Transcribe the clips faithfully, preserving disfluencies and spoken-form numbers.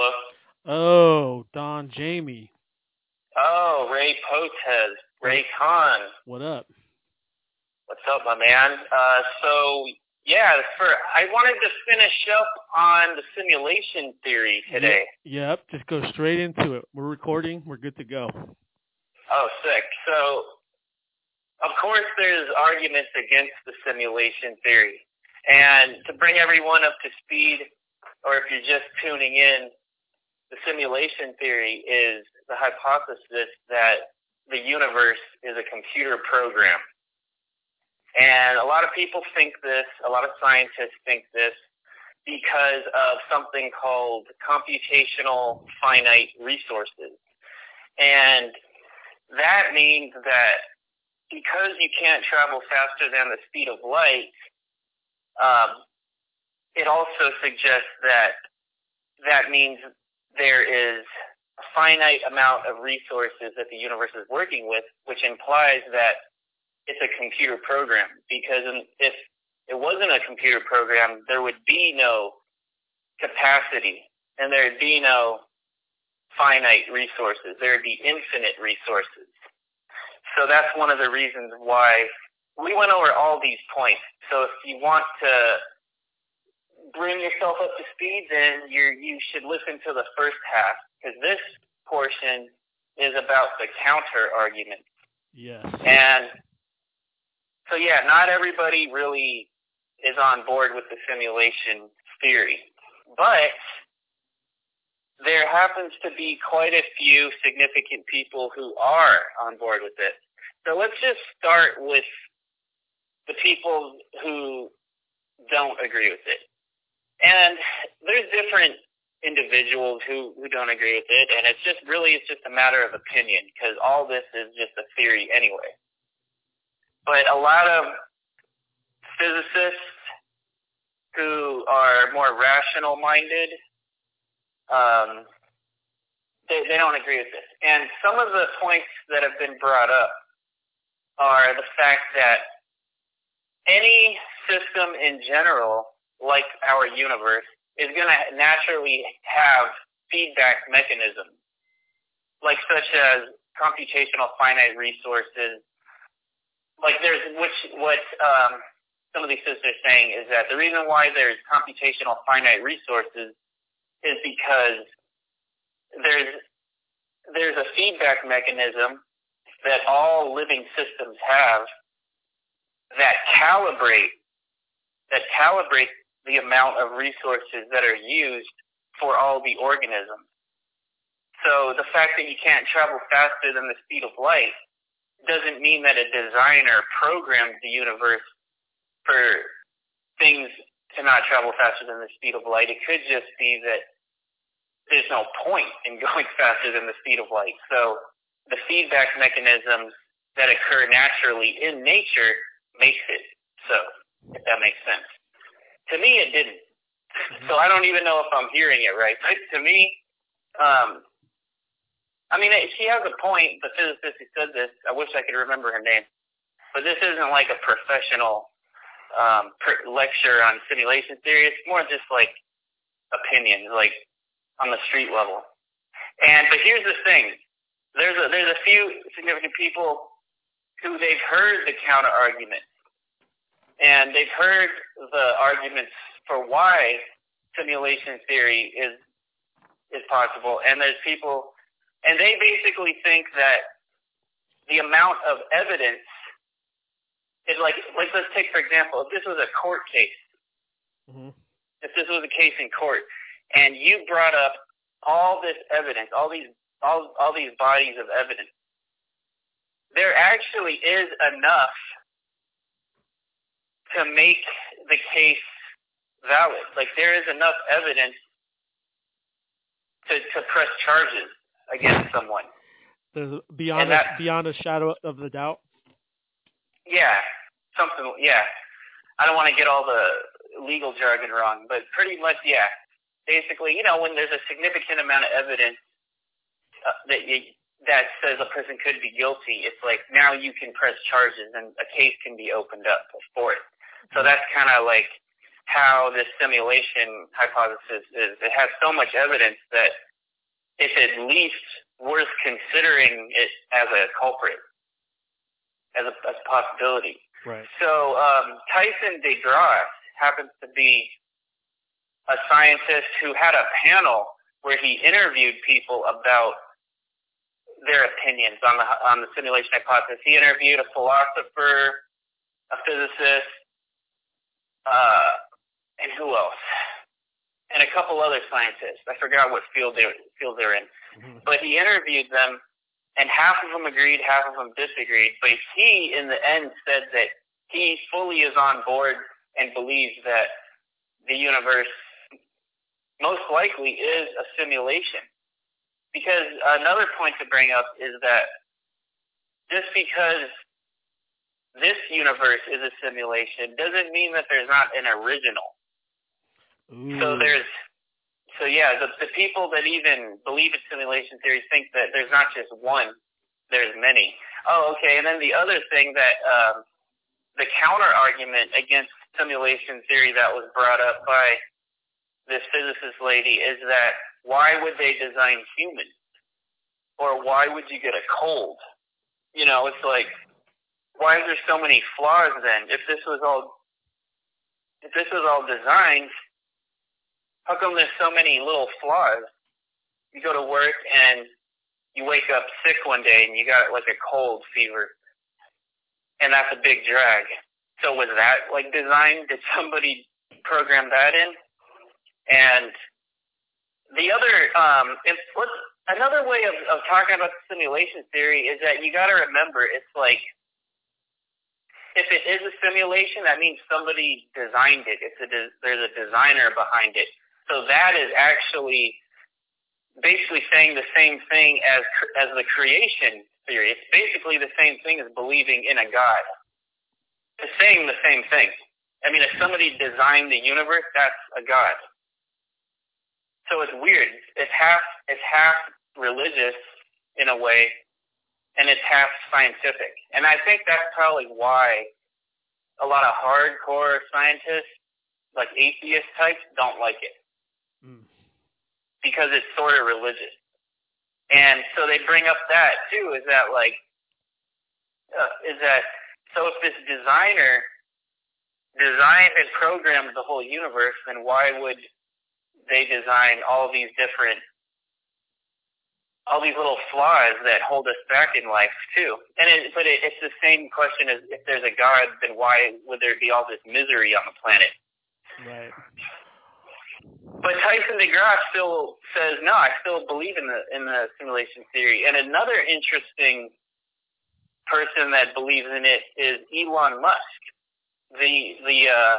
Hello? Oh, Don Jamie. Oh, Ray Potez. Ray Khan. What up? What's up, my man? Uh, so, yeah, for, I wanted to finish up on the simulation theory today. Yep, just go straight into it. We're recording. We're good to go. Oh, sick. So, of course, there's arguments against the simulation theory. And to bring everyone up to speed, or if you're just tuning in, the simulation theory is the hypothesis that the universe is a computer program. And a lot of people think this, a lot of scientists think this, because of something called computational finite resources. And that means that because you can't travel faster than the speed of light, um, it also suggests that that means there is a finite amount of resources that the universe is working with, which implies that it's a computer program, because if it wasn't a computer program, there would be no capacity and there would be no finite resources. There would be infinite resources. So that's one of the reasons why we went over all these points. So if you want to bring yourself up to speed, then you you should listen to the first half, because this portion is about the counter argument. Yes. And so, yeah, not everybody really is on board with the simulation theory, but there happens to be quite a few significant people who are on board with it. So let's just start with the people who don't agree with it. And there's different individuals who, who don't agree with it, and it's just really it's just a matter of opinion, because all this is just a theory anyway. But a lot of physicists who are more rational-minded, um, they, they don't agree with this. And some of the points that have been brought up are the fact that any system in general, like our universe, is going to naturally have feedback mechanisms, like such as computational finite resources. Like there's, which what um, some of these sisters are saying is that the reason why there's computational finite resources is because there's there's a feedback mechanism that all living systems have that calibrate that calibrates the amount of resources that are used for all the organisms. So the fact that you can't travel faster than the speed of light doesn't mean that a designer programmed the universe for things to not travel faster than the speed of light. It could just be that there's no point in going faster than the speed of light. So the feedback mechanisms that occur naturally in nature makes it so, if that makes sense. To me, it didn't. So I don't even know if I'm hearing it right. But to me, um, I mean, she has a point, the physicist who said this. I wish I could remember her name. But this isn't like a professional um, lecture on simulation theory. It's more just like opinions, like on the street level. And but here's the thing. There's a, there's a few significant people who they've heard the counter-argument. And they've heard the arguments for why simulation theory is is possible. And there's people, and they basically think that the amount of evidence is like, like let's take, for example, if this was a court case, mm-hmm. if this was a case in court, and you brought up all this evidence, all these, all, all these bodies of evidence, there actually is enough to make the case valid. Like, there is enough evidence to, to press charges against someone. There's beyond, that, a, beyond a shadow of the doubt? Yeah. Something, yeah. I don't want to get all the legal jargon wrong, but pretty much, yeah. Basically, you know, when there's a significant amount of evidence uh, that you, that says a person could be guilty, it's like now you can press charges and a case can be opened up for it. So that's kind of like how this simulation hypothesis is. It has so much evidence that it's at least worth considering it as a culprit, as a, as a possibility. Right. So um, Tyson DeGrasse happens to be a scientist who had a panel where he interviewed people about their opinions on the on the simulation hypothesis. He interviewed a philosopher, a physicist, uh, and who else? And a couple other scientists. I forgot what field they field they're in. Mm-hmm. But he interviewed them, and half of them agreed, half of them disagreed. But he, in the end, said that he fully is on board and believes that the universe most likely is a simulation. Because another point to bring up is that just because this universe is a simulation doesn't mean that there's not an original. Ooh. So there's, so yeah, the, the people that even believe in simulation theory think that there's not just one, there's many. Oh, okay. And then the other thing that um, the counter argument against simulation theory that was brought up by this physicist lady is that why would they design humans? Or why would you get a cold? You know, it's like, why is there so many flaws then? If this was all, if this was all designed, how come there's so many little flaws? You go to work and you wake up sick one day and you got like a cold fever. And that's a big drag. So was that like designed? Did somebody program that in? And the other, um, if, what's, another way of, of talking about the simulation theory is that you got to remember, it's like, if it is a simulation, that means somebody designed it. It's a de- there's a designer behind it. So that is actually basically saying the same thing as as the creation theory. It's basically the same thing as believing in a God. It's saying the same thing. I mean, if somebody designed the universe, that's a God. So it's weird. It's half it's half religious in a way, and it's half scientific. And I think that's probably why a lot of hardcore scientists, like atheist types, don't like it. Mm. Because it's sort of religious. And so they bring up that too, is that like, uh, is that, so if this designer designed and programmed the whole universe, then why would they design all these different, all these little flaws that hold us back in life too? And it, but it, it's the same question as if there's a God, then why would there be all this misery on the planet? Right. But Tyson DeGrasse still says, no, I still believe in the in the simulation theory. And another interesting person that believes in it is Elon Musk, the the uh,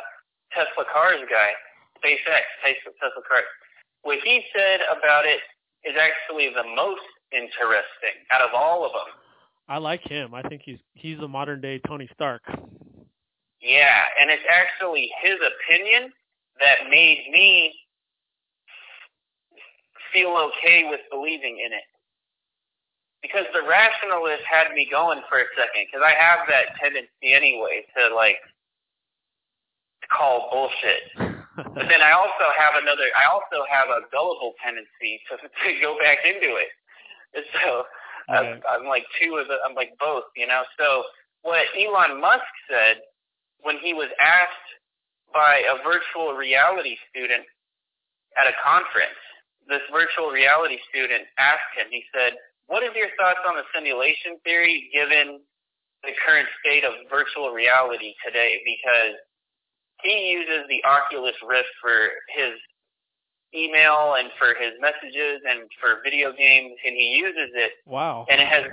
Tesla cars guy. SpaceX, Tesla cars. What he said about it is actually the most interesting out of all of them. I like him. I think he's he's the modern day Tony Stark. Yeah, and it's actually his opinion that made me feel okay with believing in it. Because the rationalist had me going for a second, because I have that tendency anyway to like call bullshit. But then I also have another, I also have a gullible tendency to, to go back into it. And so okay. I'm, I'm like two of the, I'm like both, you know? So what Elon Musk said when he was asked by a virtual reality student at a conference, this virtual reality student asked him, he said, what is your thoughts on the simulation theory given the current state of virtual reality today? Because he uses the Oculus Rift for his email and for his messages and for video games, and he uses it. Wow. And it has,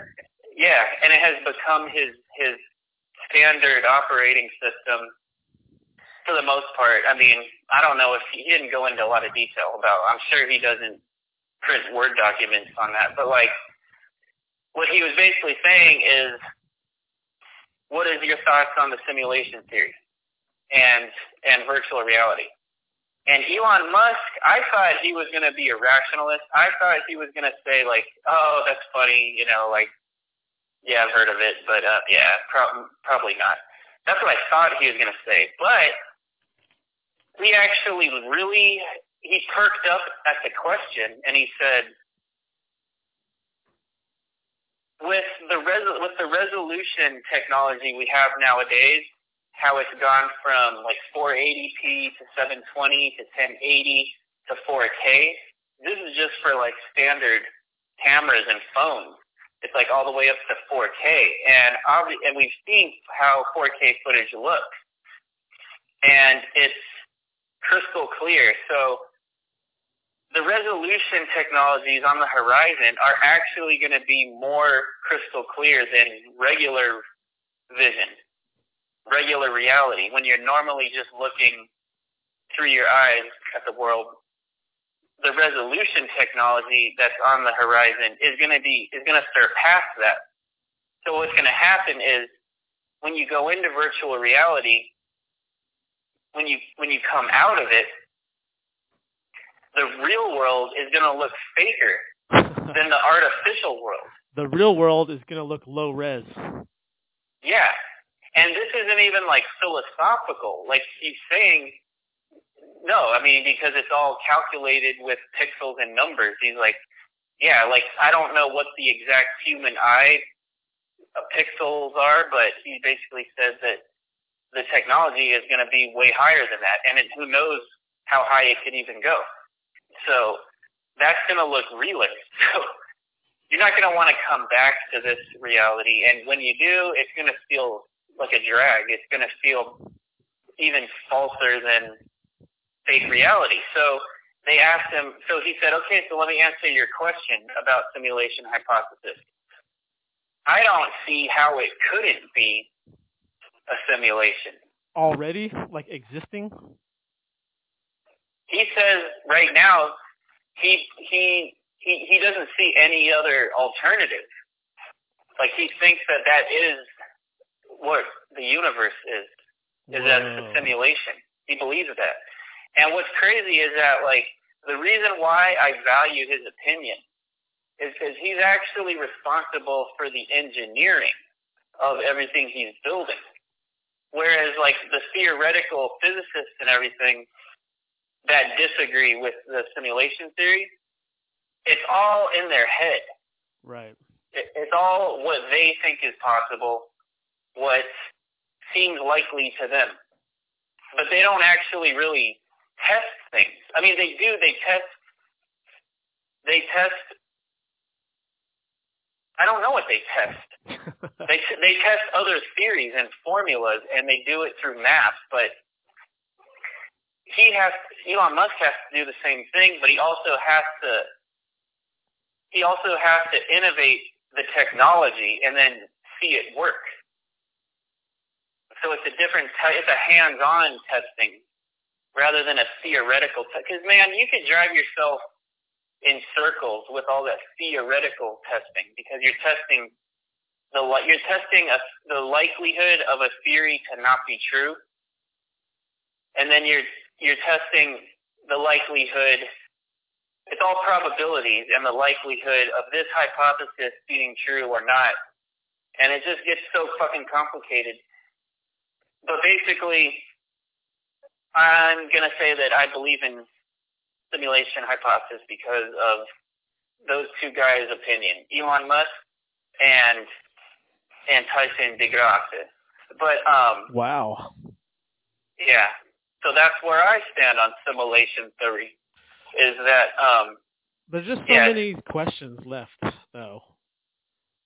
yeah, and it has become his his standard operating system for the most part. I mean, I don't know if he, he didn't go into a lot of detail about, I'm sure he doesn't print Word documents on that, but like what he was basically saying is, what is your thoughts on the simulation theory and and virtual reality? And Elon Musk, I thought he was going to be a rationalist. I thought he was going to say, like, oh, that's funny, you know, like, yeah, I've heard of it, but uh, yeah, pro- probably not. That's what I thought he was going to say. But we actually really, he perked up at the question, and he said, with the resol- with the resolution technology we have nowadays, how it's gone from like four eighty p to seven twenty to ten eighty to four K, this is just for like standard cameras and phones. It's like all the way up to four K, and obvi- and we've seen how four K footage looks, and it's crystal clear. So the resolution technologies on the horizon are actually going to be more crystal clear than regular vision, regular reality, when you're normally just looking through your eyes at the world. The resolution technology that's on the horizon is going to be, is going to surpass that. So what's going to happen is when you go into virtual reality, when you, when you come out of it, the real world is going to look faker than the artificial world. The real world is going to look low res. Yeah. And this isn't even like philosophical. Like he's saying, no, I mean, because it's all calculated with pixels and numbers. He's like, yeah, like, I don't know what the exact human eye pixels are, but he basically said that the technology is going to be way higher than that, and it, who knows how high it could even go. So that's going to look realer. So you're not going to want to come back to this reality, and when you do, it's going to feel like a drag. It's going to feel even falser than fake reality. So they asked him, so he said, okay, so let me answer your question about simulation hypothesis. I don't see how it couldn't be a simulation. Already? Like existing? He says right now he he he, he doesn't see any other alternative. Like he thinks that that is what the universe is, is that it's a simulation. He believes that. And what's crazy is that, like, the reason why I value his opinion is because he's actually responsible for the engineering of everything he's building. Whereas, like, the theoretical physicists and everything that disagree with the simulation theory, it's all in their head. Right. It, it's all what they think is possible, what seems likely to them. But they don't actually really test things. I mean, they do. They test. They test. I don't know what they test. they they test other theories and formulas, and they do it through math. But he has Elon Musk has to do the same thing, but he also has to he also has to innovate the technology and then see it work. So it's a different. Te- it's a hands-on testing. Rather than a theoretical, because man, you could drive yourself in circles with all that theoretical testing, because you're testing the you're testing a, the likelihood of a theory to not be true, and then you're you're testing the likelihood. It's all probabilities and the likelihood of this hypothesis being true or not, and it just gets so fucking complicated. But basically, I'm going to say that I believe in simulation hypothesis because of those two guys' opinion, Elon Musk and and Tyson deGrasse. But um, wow, yeah. So that's where I stand on simulation theory. Is that um, there's just so yeah. many questions left, though.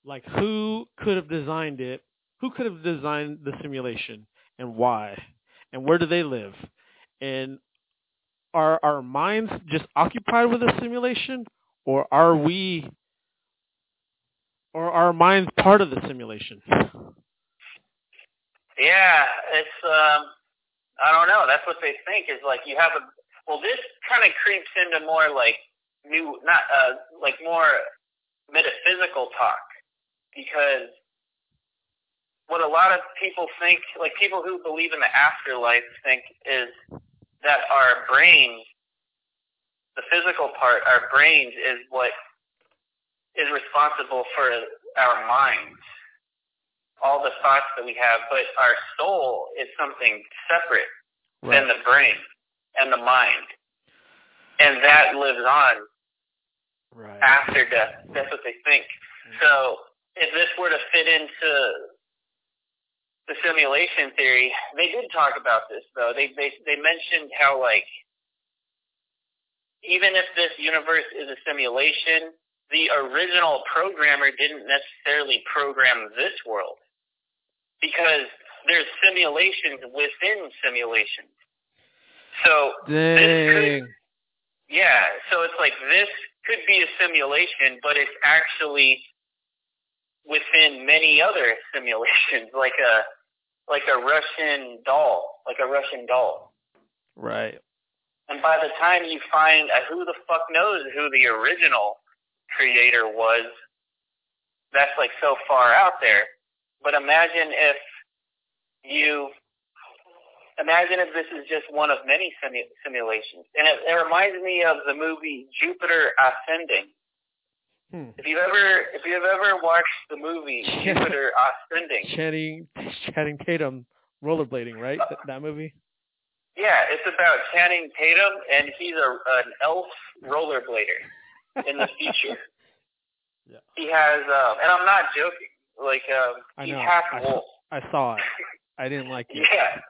Like, who could have designed it? Who could have designed the simulation, and why? And where do they live? And are our minds just occupied with a simulation, or are we, or are our minds part of the simulation? Yeah, it's, um, I don't know. That's what they think is like you have a, well, this kind of creeps into more like new, not, uh, like more metaphysical talk, because what a lot of people think, like people who believe in the afterlife think, is that our brains, the physical part, our brains is what is responsible for our minds, all the thoughts that we have, but our soul is something separate right. than the brain. and the mind. And that lives on right. after death. That's what they think. So if this were to fit into the simulation theory, they did talk about this, though. They they they mentioned how, like, even if this universe is a simulation, the original programmer didn't necessarily program this world, because there's simulations within simulations. So Dang. this could, yeah, so it's like this could be a simulation, but it's actually within many other simulations, like a like a Russian doll, like a Russian doll. Right. And by the time you find uh, who the fuck knows who the original creator was, that's like so far out there. But imagine if you, imagine if this is just one of many simu- simulations. And it, it reminds me of the movie Jupiter Ascending. Hmm. If you've ever, if you've ever watched the movie Jupiter Ascending. Channing, Channing Tatum rollerblading, right? Uh, that, that movie? Yeah, it's about Channing Tatum, and he's a an elf rollerblader in the future. Yeah. He has, um, and I'm not joking. Like, um, he's half wolf. I saw it. I didn't like it. Yeah,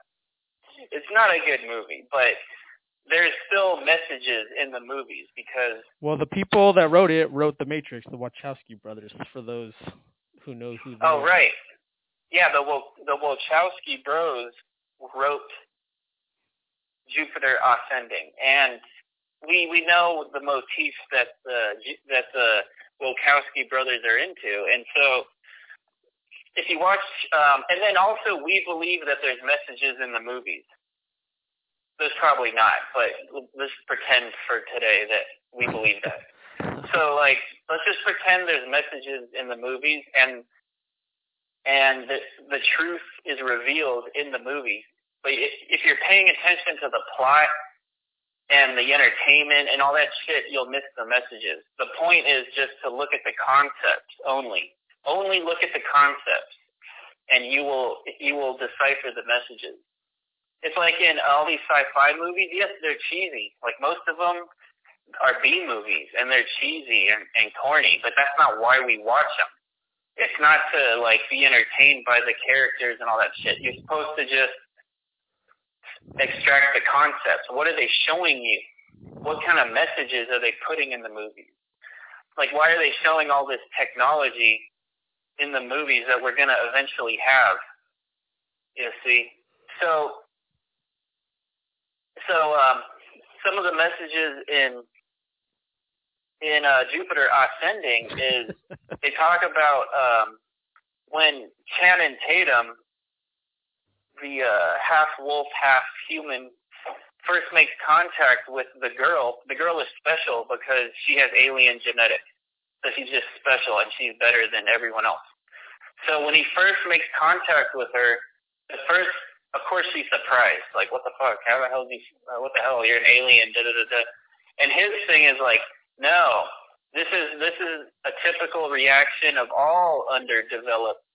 it's not a good movie, but there's still messages in the movies because. Well, the people that wrote it wrote The Matrix, the Wachowski brothers. For those who know who. They oh are. Right, yeah, the the Wachowski bros wrote Jupiter Ascending, and we we know the motifs that the that the Wachowski brothers are into, and so if you watch, um, and then also we believe that there's messages in the movies. There's probably not, but let's pretend for today that we believe that. So, like, let's just pretend there's messages in the movies, and and the, the truth is revealed in the movies. But if, if you're paying attention to the plot and the entertainment and all that shit, you'll miss the messages. The point is just to look at the concepts only. Only look at the concepts, and you will you will decipher the messages. It's like in all these sci-fi movies. Yes, they're cheesy. Like, most of them are B movies, and they're cheesy and, and corny. But that's not why we watch them. It's not to, like, be entertained by the characters and all that shit. You're supposed to just extract the concepts. What are they showing you? What kind of messages are they putting in the movies? Like, why are they showing all this technology in the movies that we're going to eventually have? You see? So, so um, some of the messages in in uh, Jupiter Ascending is they talk about um, when Channing Tatum, the uh, half-wolf, half-human, first makes contact with the girl. The girl is special because she has alien genetics. So she's just special, and she's better than everyone else. So when he first makes contact with her, at first, of course, she's surprised. Like, what the fuck? How the hell do you, uh, what the hell? You're an alien, da-da-da-da. And his thing is like, no, this is, this is a typical reaction of all underdeveloped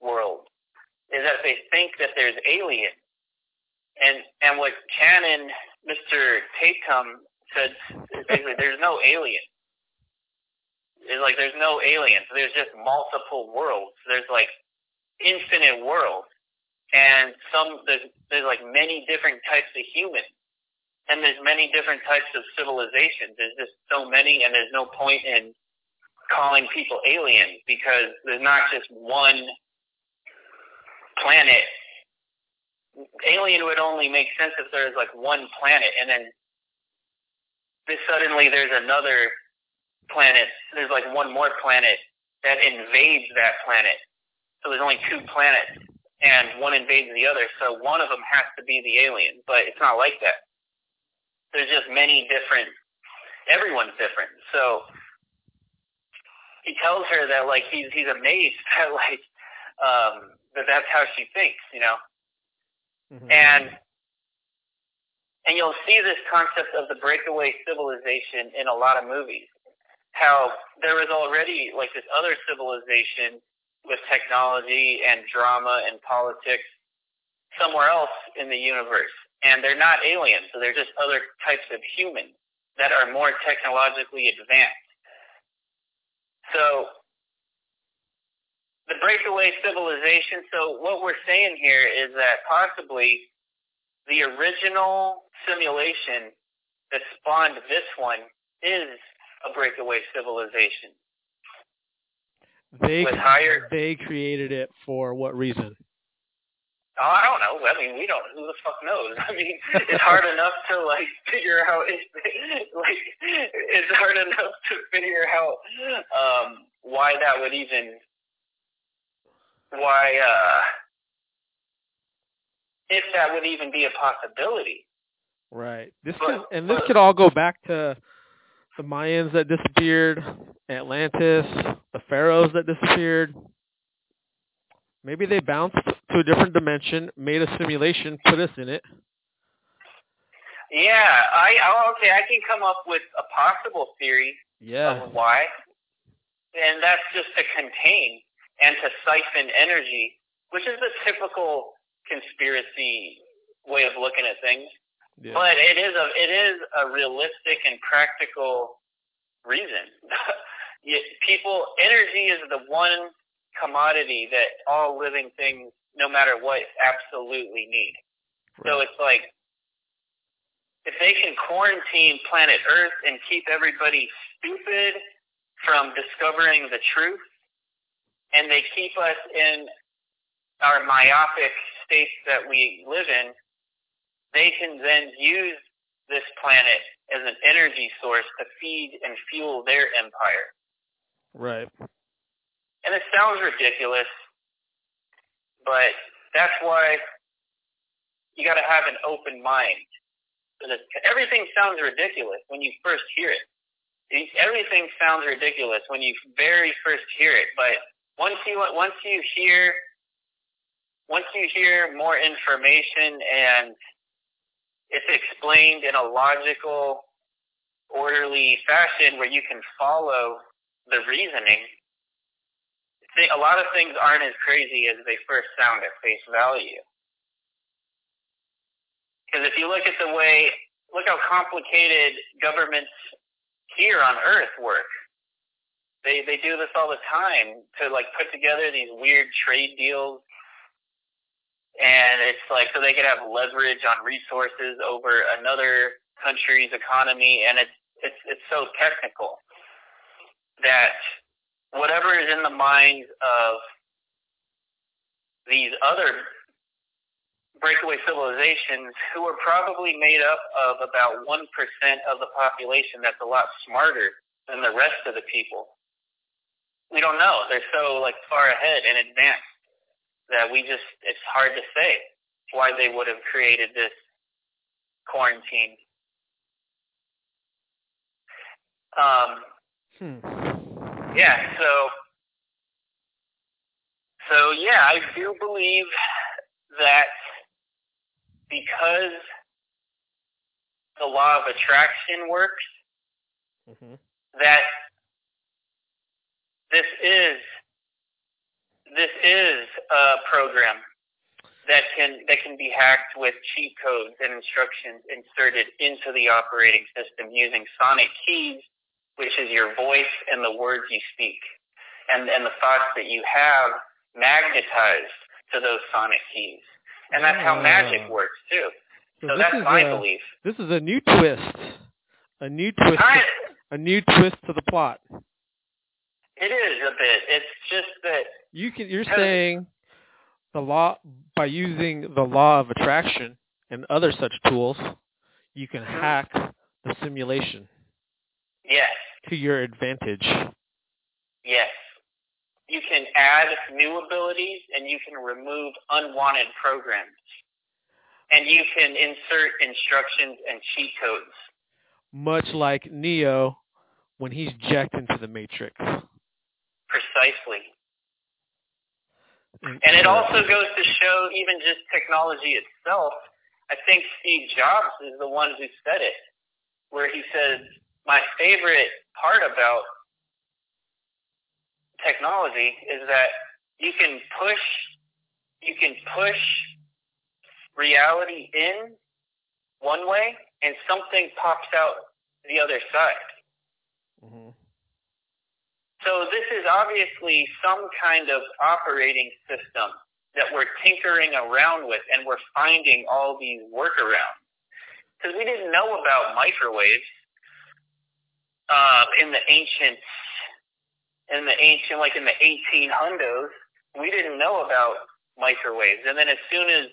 worlds, is that they think that there's aliens. And and what Channing, Mister Tatum, said is basically there's no aliens. It's like there's no aliens. There's just multiple worlds. There's like infinite worlds. And some there's, there's like many different types of humans. And there's many different types of civilizations. There's just so many, and there's no point in calling people aliens because there's not just one planet. Alien would only make sense if there's like one planet, and then this suddenly there's another planet, there's like one more planet that invades that planet, so there's only two planets and one invades the other, so one of them has to be the alien. But it's not like that. There's just many different, everyone's different. So he tells her that, like, he's he's amazed that, like, um that that's how she thinks, you know. Mm-hmm. And and you'll see this concept of the breakaway civilization in a lot of movies. How there was already, like, this other civilization with technology and drama and politics somewhere else in the universe. And they're not aliens, so they're just other types of humans that are more technologically advanced. So the breakaway civilization, so what we're saying here is that possibly the original simulation that spawned this one is a breakaway civilization. They, higher, they created it for what reason? Oh, I don't know. I mean, we don't. Who the fuck knows? I mean, it's hard enough to like figure out. If, like, it's hard enough to figure out um, why that would even. Why, uh, if that would even be a possibility. Right. This but, could, and this but, could all go back to the Mayans that disappeared, Atlantis, the pharaohs that disappeared. Maybe they bounced to a different dimension, made a simulation, put us in it. Yeah, I oh, okay, I can come up with a possible theory yeah. of why, and that's just to contain and to siphon energy, which is the typical conspiracy way of looking at things. Yeah. But it is a it is a realistic and practical reason. People, energy is the one commodity that all living things, no matter what, absolutely need. Right. So it's like, if they can quarantine planet Earth and keep everybody stupid from discovering the truth, and they keep us in our myopic states that we live in, they can then use this planet as an energy source to feed and fuel their empire. Right. And it sounds ridiculous, but that's why you got to have an open mind. Everything sounds ridiculous when you first hear it. Everything sounds ridiculous when you very first hear it, but once you once you hear once you hear more information and it's explained in a logical, orderly fashion where you can follow the reasoning, a lot of things aren't as crazy as they first sound at face value. Because if you look at the way, look how complicated governments here on Earth work. They they do this all the time to like put together these weird trade deals, and it's like so they could have leverage on resources over another country's economy, and it's it's it's so technical that whatever is in the minds of these other breakaway civilizations, who are probably made up of about one percent of the population that's a lot smarter than the rest of the people. We don't know. They're so like far ahead and advanced that we just, it's hard to say why they would have created this quarantine. Um, hmm. Yeah, so, so yeah, I do believe that because the law of attraction works, mm-hmm. that this is this is a program that can that can be hacked with cheat codes and instructions inserted into the operating system using sonic keys, which is your voice and the words you speak, and, and the thoughts that you have magnetized to those sonic keys. And that's how magic works, too. So, so that's my a, belief. This is a new twist. A new twist. I, to, a new twist to the plot. It is a bit. It's just that... You can, you're saying the law, by using the law of attraction and other such tools, you can hack the simulation. Yes. To your advantage. Yes. You can add new abilities and you can remove unwanted programs. And you can insert instructions and cheat codes. Much like Neo when he's jacked into the Matrix. Precisely. And it also goes to show even just technology itself. I think Steve Jobs is the one who said it, where he says, my favorite part about technology is that you can push, you can push reality in one way and something pops out the other side. Mm-hmm. So this is obviously some kind of operating system that we're tinkering around with, and we're finding all these workarounds. Because we didn't know about microwaves uh, in the ancient, in the ancient, like in the eighteen hundreds, we didn't know about microwaves. And then as soon as,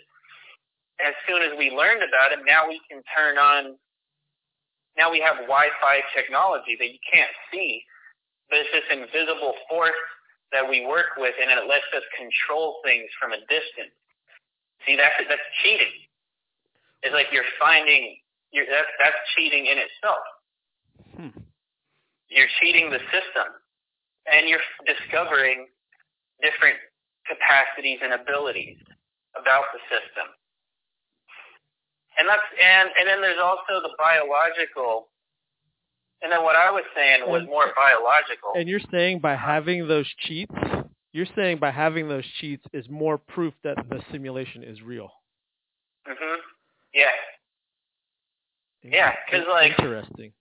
as soon as we learned about it, now we can turn on. Now we have Wi-Fi technology that you can't see, but it's this invisible force that we work with, and it lets us control things from a distance. See, that's that's cheating. It's like you're finding you're, that's that's cheating in itself. Hmm. You're cheating the system, and you're discovering different capacities and abilities about the system. And that's and and then there's also the biological. And then what I was saying was more biological. And you're saying by having those cheats, you're saying by having those cheats is more proof that the simulation is real. Mhm. Yeah. Yeah, because like interesting.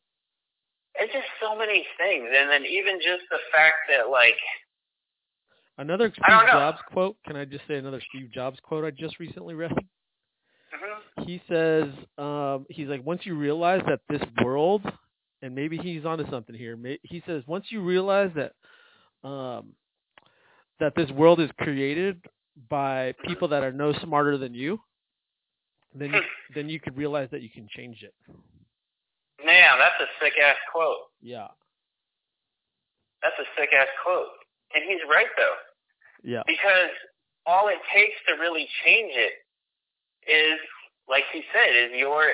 It's just so many things, and then even just the fact that like another Steve Jobs quote. Can I just say another Steve Jobs quote I just recently read? Mhm. He says, um, he's like, once you realize that this world. And maybe he's onto something here. He says, once you realize that um, that this world is created by people that are no smarter than you, then you, then you could realize that you can change it. Man, that's a sick-ass quote. Yeah. That's a sick-ass quote. And he's right, though. Yeah. Because all it takes to really change it is, like he said, is your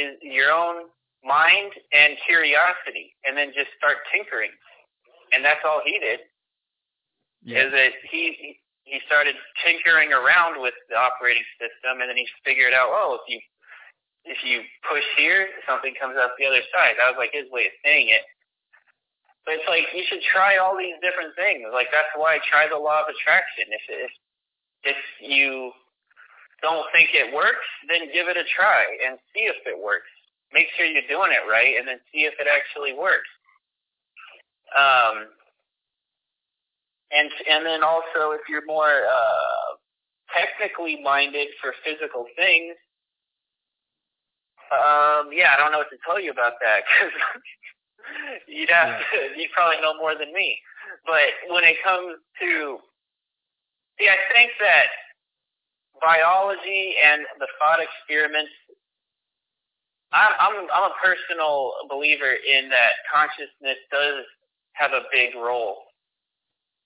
is your own... mind and curiosity, and then just start tinkering. And that's all he did. Yeah. Is that he he started tinkering around with the operating system, and then he figured out, oh, if you if you push here, something comes out the other side. That was like his way of saying it. But it's like you should try all these different things. Like that's why I try the law of attraction. If if if you don't think it works, then give it a try and see if it works. Make sure you're doing it right, and then see if it actually works. Um, and and then also, if you're more uh, technically minded for physical things, um, yeah, I don't know what to tell you about that because you'd have yeah. to, you probably know more than me. But when it comes to, see, I think that biology and the thought experiments. I'm, I'm I'm a personal believer in that consciousness does have a big role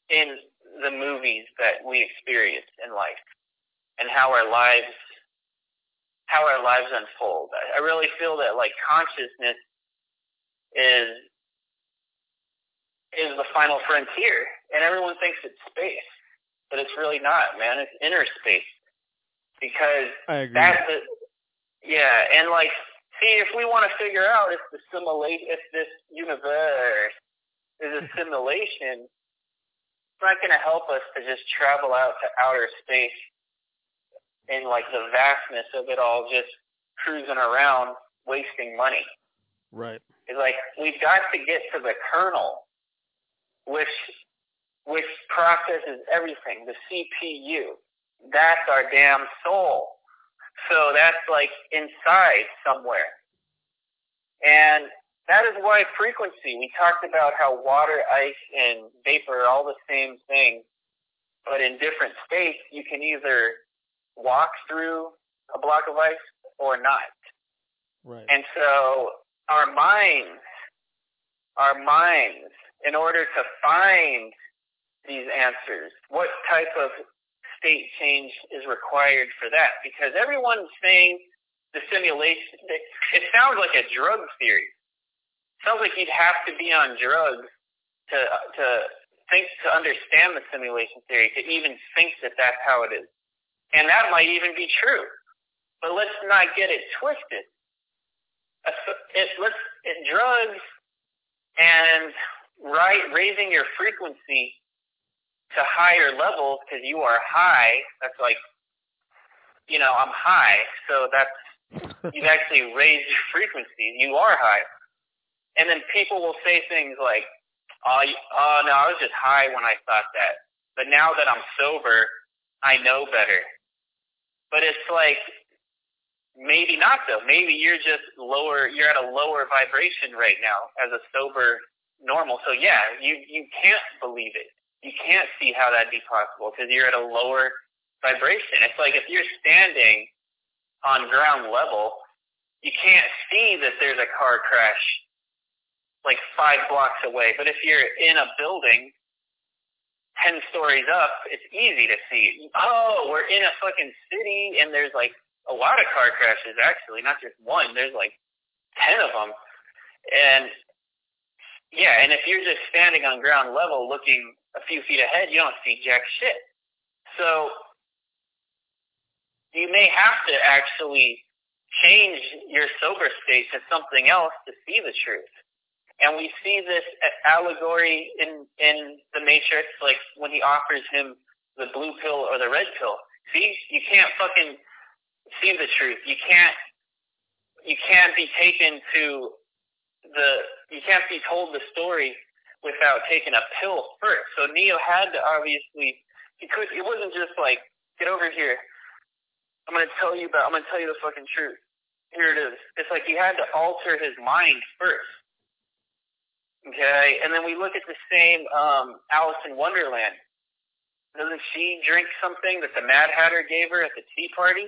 in the movies that we experience in life and how our lives how our lives unfold. I, I really feel that like consciousness is is the final frontier, and everyone thinks it's space, but it's really not, man. It's inner space because I agree. That's a, yeah, and like. See, if we want to figure out if the simulate, if this universe is a simulation, it's not going to help us to just travel out to outer space in like the vastness of it all, just cruising around, wasting money. Right. It's like we've got to get to the kernel, which which processes everything. The C P U, that's our damn soul. So that's like inside somewhere. And that is why frequency, we talked about how water, ice, and vapor are all the same thing, but in different states, you can either walk through a block of ice or not. Right. And so our minds, our minds, in order to find these answers, what type of state change is required for that, because everyone's saying the simulation, it sounds like a drug theory. It sounds like you'd have to be on drugs to to think, to understand the simulation theory, to even think that that's how it is. And that might even be true. But let's not get it twisted. It, let's, it, drugs and right, raising your frequency to higher levels because you are high. That's like, you know, I'm high, so that's You've actually raised your frequency. You are high. And then people will say things like, oh, oh, no, I was just high when I thought that. But now that I'm sober, I know better. But it's like, maybe not though. Maybe you're just lower, you're at a lower vibration right now as a sober normal. So yeah, you, you can't believe it. You can't see how that'd be possible because you're at a lower vibration. It's like if you're standing on ground level, you can't see that there's a car crash like five blocks away. But if you're in a building ten stories up, it's easy to see. Oh, we're in a fucking city and there's like a lot of car crashes actually, not just one. There's like ten of them. And yeah, and if you're just standing on ground level looking a few feet ahead, you don't see jack shit. So you may have to actually change your sober state to something else to see the truth. And we see this allegory in, in The Matrix, like when he offers him the blue pill or the red pill. See, you can't fucking see the truth. You can't, you can't be taken to the, you can't be told the story without taking a pill first. So Neo had to obviously, he could, it wasn't just like, get over here. I'm going to tell you about, I'm going to tell you the fucking truth. Here it is. It's like he had to alter his mind first. Okay, and then we look at the same um, Alice in Wonderland. Doesn't she drink something that the Mad Hatter gave her at the tea party?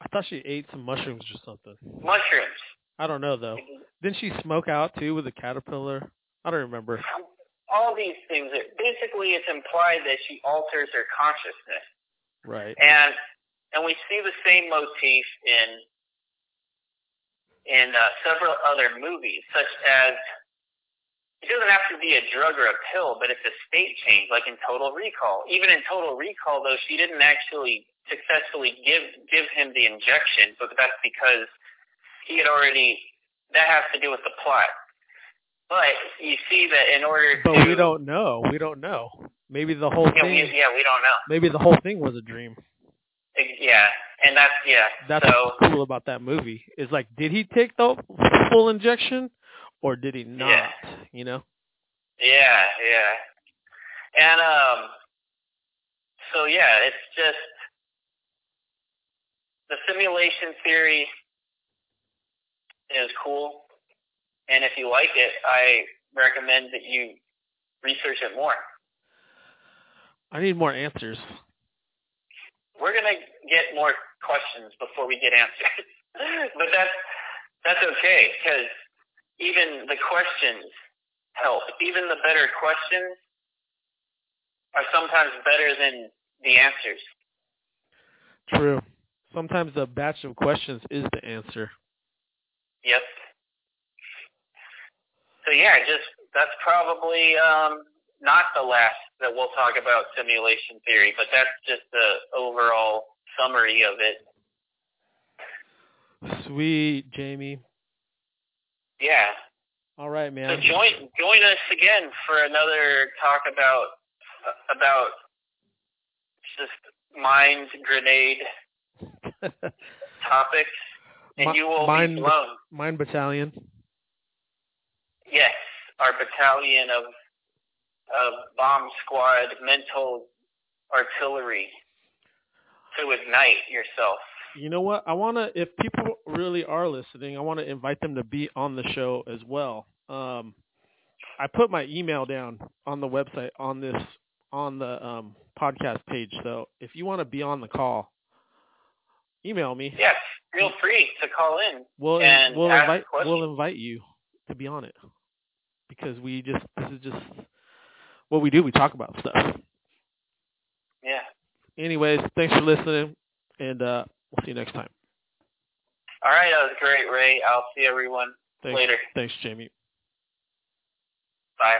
I thought she ate some mushrooms or something. Mushrooms. I don't know, though. Didn't she smoke out, too, with a caterpillar? I don't remember. All these things. Are, basically, it's implied that she alters her consciousness. Right. And and we see the same motif in in uh, several other movies, such as... It doesn't have to be a drug or a pill, but it's a state change, like in Total Recall. Even in Total Recall, though, she didn't actually successfully give give him the injection, but that's because he had already... That has to do with the plot. But you see that in order but to... But we don't know. We don't know. Maybe the whole yeah, thing... We, yeah, we don't know. Maybe the whole thing was a dream. Yeah, and that's... Yeah. That's so, what's cool about that movie. Is like, did he take the full injection? Or did he not, yeah. you know? Yeah, yeah. And um, so, yeah, it's just the simulation theory is cool. And if you like it, I recommend that you research it more. I need more answers. We're going to get more questions before we get answers. But that's, that's okay, because... Even the questions help. Even the better questions are sometimes better than the answers. True. Sometimes the batch of questions is the answer. Yep. So yeah, just that's probably um, not the last that we'll talk about simulation theory, but that's just the overall summary of it. Sweet, Jamie. Yeah. All right, man. So join join us again for another talk about about just mind grenade topics, and M- you will mind, be blown. Mind battalion. Yes, our battalion of of bomb squad mental artillery to ignite yourself. You know what? I want to, if people really are listening, I want to invite them to be on the show as well. Um, I put my email down on the website, on this, on the um, podcast page. So if you want to be on the call, email me. Yes, feel free to call in. We'll, and we'll, invite, we'll invite you to be on it because we just, this is just what we do. We talk about stuff. Yeah. Anyways, thanks for listening. And, uh, we'll see you next time. All right. That was great, Ray. I'll see everyone Thanks. Later. Thanks, Jamie. Bye.